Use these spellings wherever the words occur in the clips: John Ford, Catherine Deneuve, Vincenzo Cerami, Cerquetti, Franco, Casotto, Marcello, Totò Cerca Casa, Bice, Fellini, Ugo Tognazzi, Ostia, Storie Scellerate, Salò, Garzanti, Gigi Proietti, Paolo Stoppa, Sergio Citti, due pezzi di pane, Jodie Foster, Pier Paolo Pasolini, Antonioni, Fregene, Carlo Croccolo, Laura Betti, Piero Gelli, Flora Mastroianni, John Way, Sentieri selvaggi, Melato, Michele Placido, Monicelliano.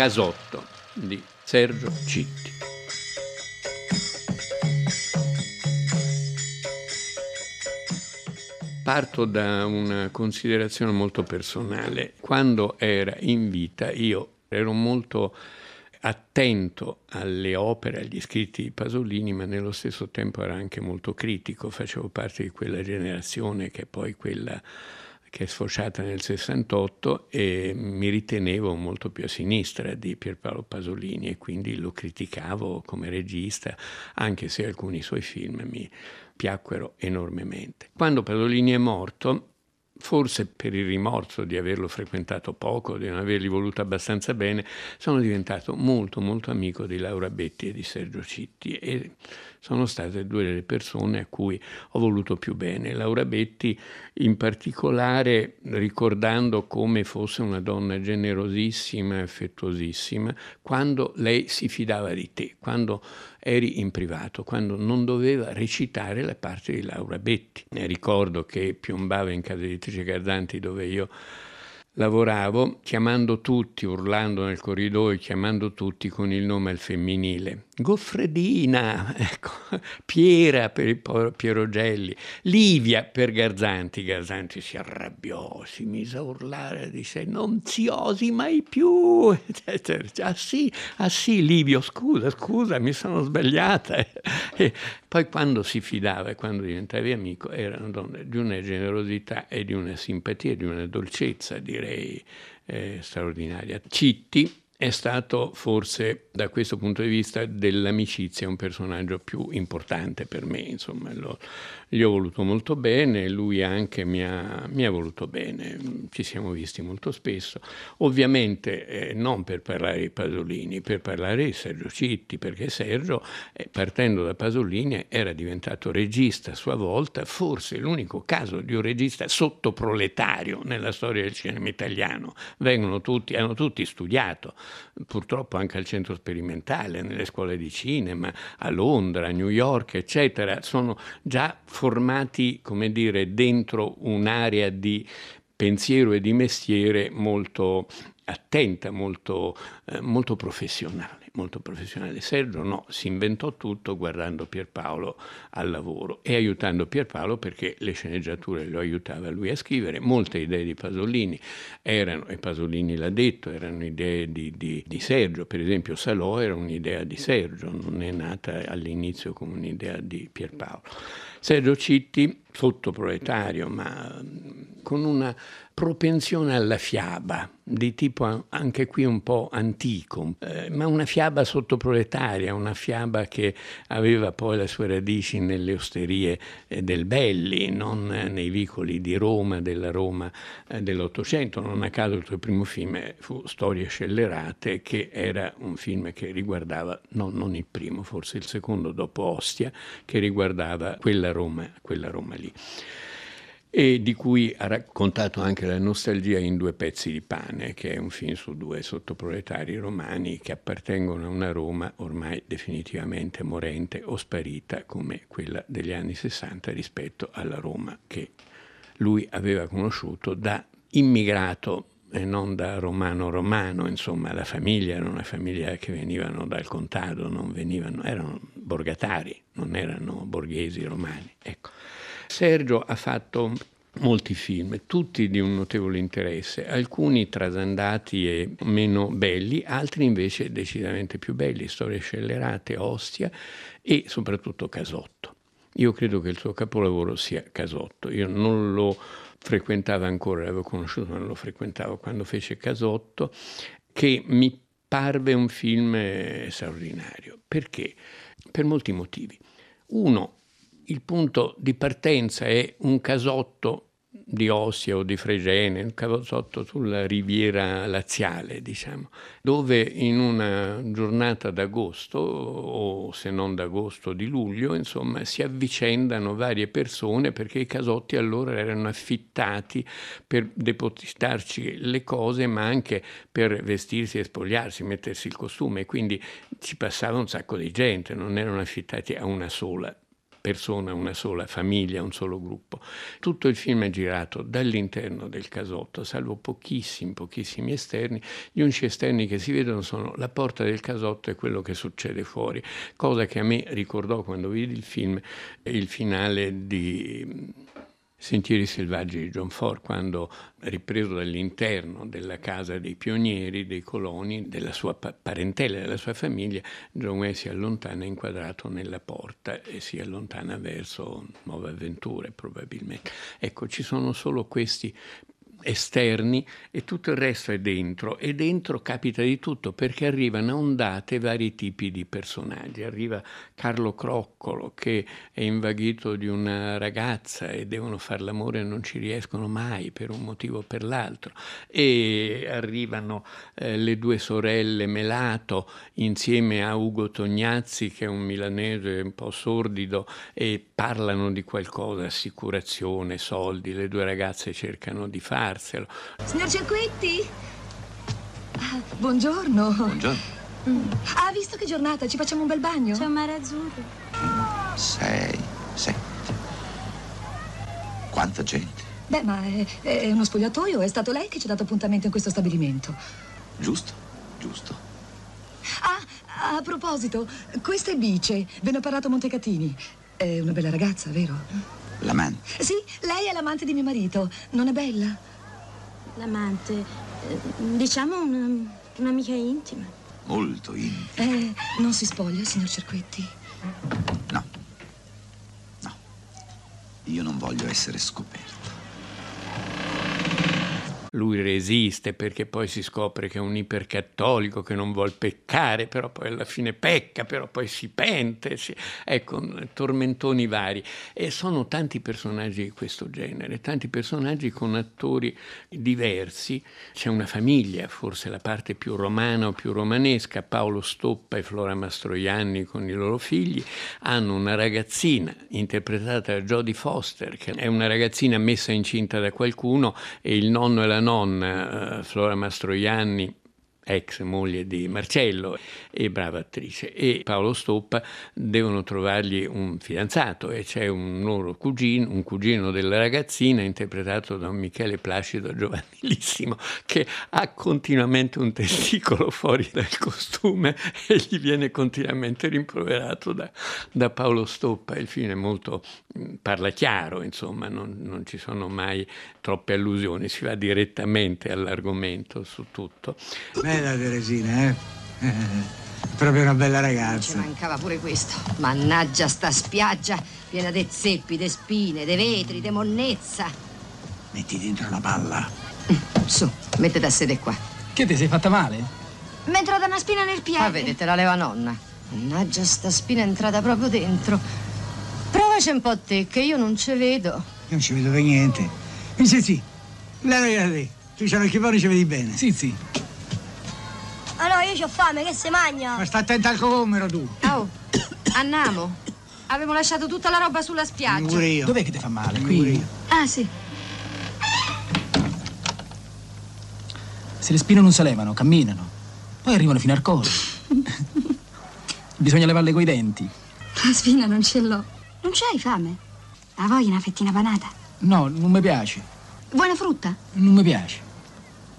Casotto di Sergio Citti. Parto da una considerazione molto personale. Quando era in vita io ero molto attento alle opere, agli scritti di Pasolini, ma nello stesso tempo era anche molto critico. Facevo parte di quella generazione che è poi quella che è sfociata nel 68, e mi ritenevo molto più a sinistra di Pier Paolo Pasolini, e quindi lo criticavo come regista, anche se alcuni suoi film mi piacquero enormemente. Quando Pasolini è morto, forse per il rimorso di averlo frequentato poco, di non averli voluto abbastanza bene, sono diventato molto molto amico di Laura Betti e di Sergio Citti, e sono state due delle persone a cui ho voluto più bene. Laura Betti in particolare, ricordando come fosse una donna generosissima, affettuosissima, quando lei si fidava di te, quando eri in privato, quando non doveva recitare la parte di Laura Betti. Ricordo che piombava in casa editrice Garzanti, dove io lavoravo, chiamando tutti, urlando nel corridoio, chiamando tutti con il nome al femminile. Goffredina, ecco, Piera per il Piero Gelli, Livia per Garzanti. Garzanti si arrabbiò, si mise a urlare, disse: non si osi mai più. Ah sì, Livio, scusa, mi sono sbagliata. E poi quando si fidava e quando diventavi amico, erano donne di una generosità e di una simpatia, di una dolcezza, direi straordinaria. Citti è stato forse, da questo punto di vista dell'amicizia, un personaggio più importante per me, insomma, gli ho voluto molto bene, lui anche mi ha voluto bene, ci siamo visti molto spesso, ovviamente non per parlare di Pasolini, per parlare di Sergio Citti, perché Sergio, partendo da Pasolini, era diventato regista a sua volta, forse l'unico caso di un regista sottoproletario nella storia del cinema italiano. Hanno tutti studiato, purtroppo anche al centro sperimentale, nelle scuole di cinema, a Londra, a New York, eccetera. Sono già formati, come dire, dentro un'area di pensiero e di mestiere molto attenta, molto professionale. Molto professionale. Sergio no, si inventò tutto guardando Pierpaolo al lavoro e aiutando Pierpaolo, perché le sceneggiature lo aiutava lui a scrivere. Molte idee di Pasolini erano, e Pasolini l'ha detto, erano idee di Sergio. Per esempio Salò era un'idea di Sergio, non è nata all'inizio come un'idea di Pierpaolo. Sergio Citti, sottoproletario, ma con una propensione alla fiaba, di tipo anche qui un po' antico, ma una fiaba sottoproletaria, una fiaba che aveva poi le sue radici nelle osterie del Belli, non nei vicoli di Roma, della Roma dell'Ottocento. Non a caso il suo primo film fu Storie Scellerate, che era un film che riguardava, non il primo, forse il secondo dopo Ostia, che riguardava quella Roma lì, e di cui ha raccontato anche la nostalgia in Due pezzi di pane, che è un film su due sottoproletari romani che appartengono a una Roma ormai definitivamente morente o sparita, come quella degli anni 60 rispetto alla Roma che lui aveva conosciuto da immigrato e non da romano, insomma. La famiglia era una famiglia che venivano dal contado, erano borgatari, non erano borghesi romani, ecco. Sergio ha fatto molti film, tutti di un notevole interesse, alcuni trasandati e meno belli, altri invece decisamente più belli: Storie Scellerate, Ostia e soprattutto Casotto. Io credo che il suo capolavoro sia Casotto. Io non lo frequentavo ancora, l'avevo conosciuto ma non lo frequentavo. Quando fece Casotto, che mi parve un film straordinario, perché? Per molti motivi. Uno, il punto di partenza è un casotto di Ostia o di Fregene, un casotto sulla riviera laziale, diciamo, dove in una giornata d'agosto, o se non d'agosto di luglio, insomma, si avvicendano varie persone, perché i casotti allora erano affittati per depositarci le cose, ma anche per vestirsi e spogliarsi, mettersi il costume, quindi ci passava un sacco di gente, non erano affittati a una sola persona, una sola famiglia, un solo gruppo. Tutto il film è girato dall'interno del casotto, salvo pochissimi esterni. Gli unici esterni che si vedono sono la porta del casotto e quello che succede fuori, cosa che a me ricordò, quando vidi il film, il finale di Sentieri selvaggi di John Ford, quando, ripreso dall'interno della casa dei pionieri, dei coloni, della sua parentela, della sua famiglia, John Way si allontana inquadrato nella porta e si allontana verso nuove avventure, probabilmente. Ecco, ci sono solo questi esterni e tutto il resto è dentro, e dentro capita di tutto, perché arrivano a ondate vari tipi di personaggi. Arriva Carlo Croccolo, che è invaghito di una ragazza e devono far l'amore e non ci riescono mai per un motivo o per l'altro, e arrivano le due sorelle Melato insieme a Ugo Tognazzi, che è un milanese un po' sordido, e parlano di qualcosa, assicurazione, soldi. Le due ragazze cercano di fare. Signor Cerquetti? Buongiorno. Buongiorno. Ha visto che giornata? Ci facciamo un bel bagno? C'è un mare azzurro. 6, 7. Quanta gente. Beh, ma è uno spogliatoio. È stato lei che ci ha dato appuntamento in questo stabilimento. Giusto, giusto. Ah, a proposito, questa è Bice. Ve ne ho parlato a Montecatini. È una bella ragazza, vero? L'amante. Sì, lei è l'amante di mio marito. Non è bella? L'amante, diciamo un'amica intima. Molto intima. Non si spoglia, signor Cerquetti? No. No. Io non voglio essere scoperto. Lui resiste, perché poi si scopre che è un ipercattolico, che non vuol peccare, però poi alla fine pecca, però poi si pente, ecco, tormentoni vari. E sono tanti personaggi di questo genere, tanti personaggi con attori diversi. C'è una famiglia, forse la parte più romana o più romanesca, Paolo Stoppa e Flora Mastroianni con i loro figli, hanno una ragazzina interpretata da Jodie Foster, che è una ragazzina messa incinta da qualcuno, e il nonno e la nonna, Flora Mastroianni, ex moglie di Marcello e brava attrice, e Paolo Stoppa, devono trovargli un fidanzato, e c'è un loro cugino, un cugino della ragazzina interpretato da un Michele Placido giovanilissimo, che ha continuamente un testicolo fuori dal costume e gli viene continuamente rimproverato da Paolo Stoppa. Il film è molto, parla chiaro, insomma, non ci sono mai troppe allusioni, si va direttamente all'argomento su tutto. Bella Teresina, proprio una bella ragazza. Ci mancava pure questo. Mannaggia sta spiaggia, piena de zeppi, de spine, de vetri, de monnezza. Metti dentro una palla. Su, mettete a sedere qua. Che ti sei fatta male? Mi è entrata una spina nel piede. Ma vedi, te la leva nonna. Mannaggia sta spina è entrata proprio dentro. Provaci un po' te, che io non ci vedo. Io non ci vedo per niente. Mi sì, la ragazza te. Tu c'hai l'occhio buono e ci vedi bene. Sì. Ah no, io c'ho fame, che se magna? Ma sta attenta al cocomero tu. Oh, andiamo. Avevo lasciato tutta la roba sulla spiaggia. Pure io. Dov'è che ti fa male? Qui. Ah, sì. Se le spine non si levano, camminano. Poi arrivano fino al collo. Bisogna levarle coi denti. La spina non ce l'ho. Non c'hai fame? La voglio una fettina panata? No, non mi piace. Vuoi una frutta? Non mi piace.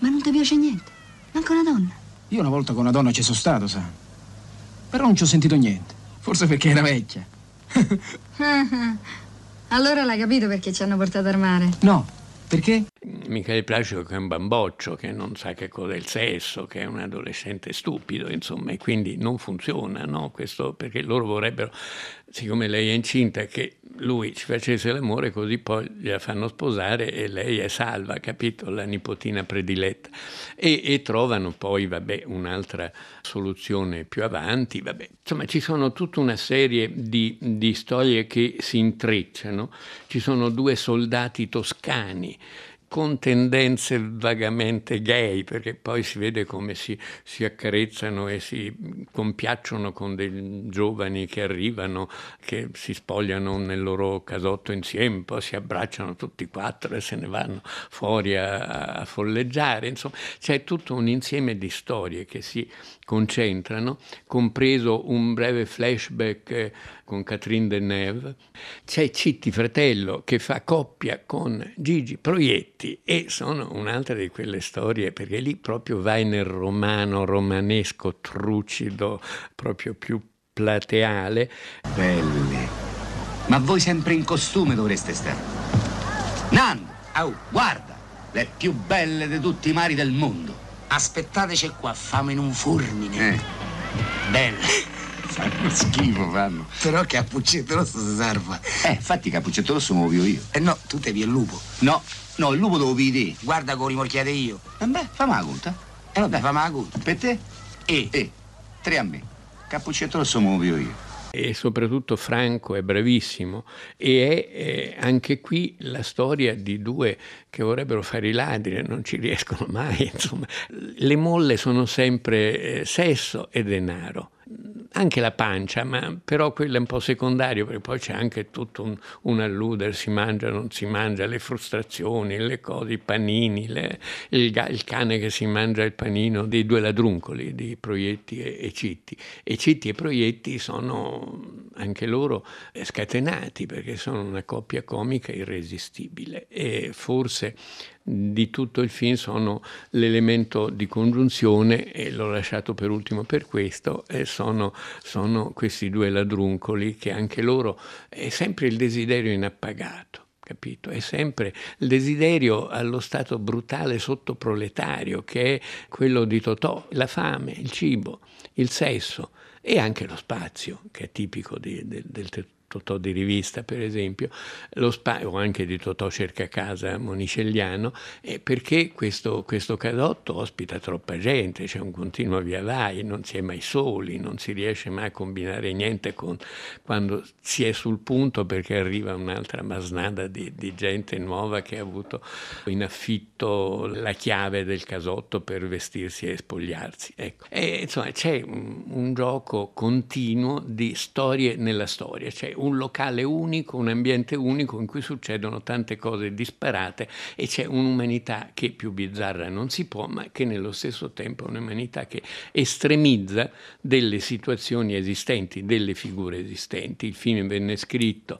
Ma non ti piace niente? Manca una donna. Io una volta con una donna ci sono stato, sa. Però non ci ho sentito niente. Forse perché era vecchia. Allora l'hai capito perché ci hanno portato al mare? No, perché? Michele Placido, che è un bamboccio, che non sa che cos'è il sesso, che è un adolescente stupido, insomma, e quindi non funziona, no? Questo perché loro vorrebbero, siccome lei è incinta, che lui ci facesse l'amore, così poi gliela fanno sposare e lei è salva, capito? La nipotina prediletta. E trovano poi, vabbè, un'altra soluzione più avanti, vabbè. Insomma, ci sono tutta una serie di storie che si intrecciano. Ci sono due soldati toscani con tendenze vagamente gay, perché poi si vede come si accarezzano e si compiacciono con dei giovani che arrivano, che si spogliano nel loro casotto insieme, poi si abbracciano tutti e quattro e se ne vanno fuori a folleggiare. Insomma, c'è tutto un insieme di storie che si concentrano, compreso un breve flashback con Catherine Deneuve. C'è Citti fratello che fa coppia con Gigi Proietti, e sono un'altra di quelle storie, perché lì proprio vai nel romano, romanesco, trucido, proprio più plateale. Belle, ma voi sempre in costume dovreste stare. Nando, oh, guarda, le più belle di tutti i mari del mondo. Aspettateci qua, fame in un fulmine. Belle. Fanno schifo, fanno. Però Cappuccetto Rosso si salva. Infatti Cappuccetto Rosso me lo pio io. No, tu te vi il lupo. No, il lupo devo pide. Guarda che ho rimorchiate io. Vabbè, fammi la conta. Vabbè, fammi la conta. Per te? Tre a me. Cappuccetto Rosso me lo pio io. E soprattutto Franco è bravissimo, e è anche qui la storia di due che vorrebbero fare i ladri e non ci riescono mai. Insomma, le molle sono sempre sesso e denaro, anche la pancia, ma però quello è un po' secondario, perché poi c'è anche tutto un alludere, si mangia, non si mangia, le frustrazioni, le cose, i panini, il cane che si mangia il panino dei due ladruncoli, di Proietti e Citti. E Citti e Proietti sono anche loro scatenati, perché sono una coppia comica irresistibile, e forse di tutto il film sono l'elemento di congiunzione, e l'ho lasciato per ultimo per questo, e sono questi due ladruncoli che anche loro è sempre il desiderio inappagato, capito? È sempre il desiderio allo stato brutale sottoproletario, che è quello di Totò, la fame, il cibo, il sesso e anche lo spazio, che è tipico del Totò di rivista, per esempio, o anche di Totò Cerca Casa Monicelliano, perché questo casotto ospita troppa gente, c'è un continuo via vai, non si è mai soli, non si riesce mai a combinare niente quando si è sul punto, perché arriva un'altra masnada di gente nuova che ha avuto in affitto la chiave del casotto per vestirsi e spogliarsi. Ecco. E, insomma, c'è un gioco continuo di storie nella storia, c'è un locale unico, un ambiente unico in cui succedono tante cose disparate, e c'è un'umanità che più bizzarra non si può, ma che nello stesso tempo è un'umanità che estremizza delle situazioni esistenti, delle figure esistenti. Il film venne scritto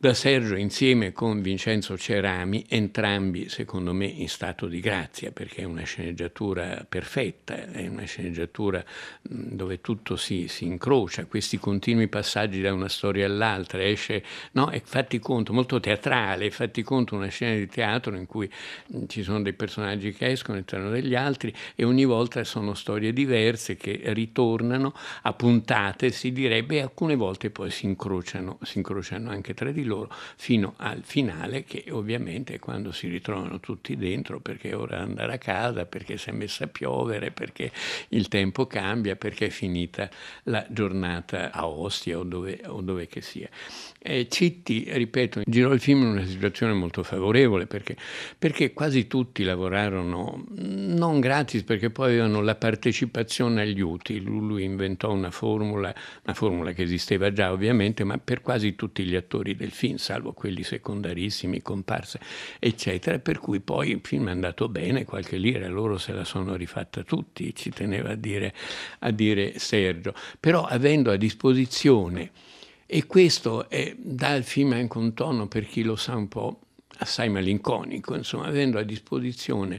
da Sergio insieme con Vincenzo Cerami, entrambi secondo me in stato di grazia, perché è una sceneggiatura perfetta, è una sceneggiatura dove tutto si incrocia, questi continui passaggi da una storia all'altra, esce, no, è fatti conto, molto teatrale, è fatti conto una scena di teatro in cui ci sono dei personaggi che escono, entrano degli altri, e ogni volta sono storie diverse che ritornano a puntate, si direbbe, e alcune volte poi si incrociano anche tra di loro, fino al finale, che ovviamente è quando si ritrovano tutti dentro, perché è ora andare a casa, perché si è messa a piovere, perché il tempo cambia, perché è finita la giornata a Ostia o dove che sia. Citti, ripeto, girò il film in una situazione molto favorevole, perché quasi tutti lavorarono non gratis, perché poi avevano la partecipazione agli utili. Lui inventò una formula che esisteva già ovviamente, ma per quasi tutti gli attori del film, salvo quelli secondarissimi, comparse eccetera, per cui poi il film è andato bene, qualche lira loro se la sono rifatta tutti, ci teneva a dire Sergio, però avendo a disposizione, e questo dà al film anche un tono, per chi lo sa, un po' assai malinconico, insomma, avendo a disposizione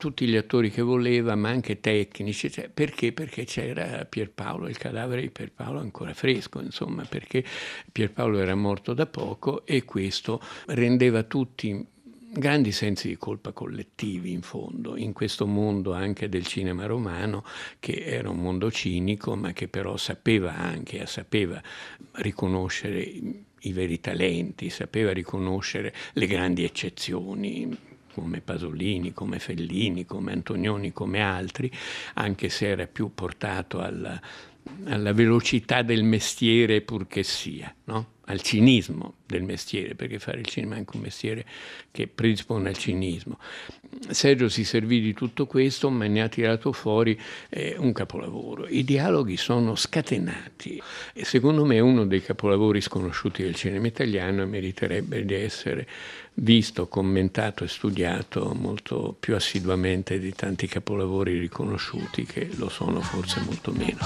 tutti gli attori che voleva, ma anche tecnici, cioè, perché c'era Pier Paolo, il cadavere di Pier Paolo ancora fresco, insomma, perché Pier Paolo era morto da poco, e questo rendeva tutti grandi sensi di colpa collettivi, in fondo, in questo mondo anche del cinema romano, che era un mondo cinico, ma che però sapeva riconoscere i veri talenti, sapeva riconoscere le grandi eccezioni, come Pasolini, come Fellini, come Antonioni, come altri, anche se era più portato alla velocità del mestiere, pur che sia, no? al cinismo del mestiere, perché fare il cinema è anche un mestiere che predispone al cinismo. Sergio si servì di tutto questo, ma ne ha tirato fuori un capolavoro. I dialoghi sono scatenati e secondo me è uno dei capolavori sconosciuti del cinema italiano e meriterebbe di essere visto, commentato e studiato molto più assiduamente di tanti capolavori riconosciuti che lo sono forse molto meno.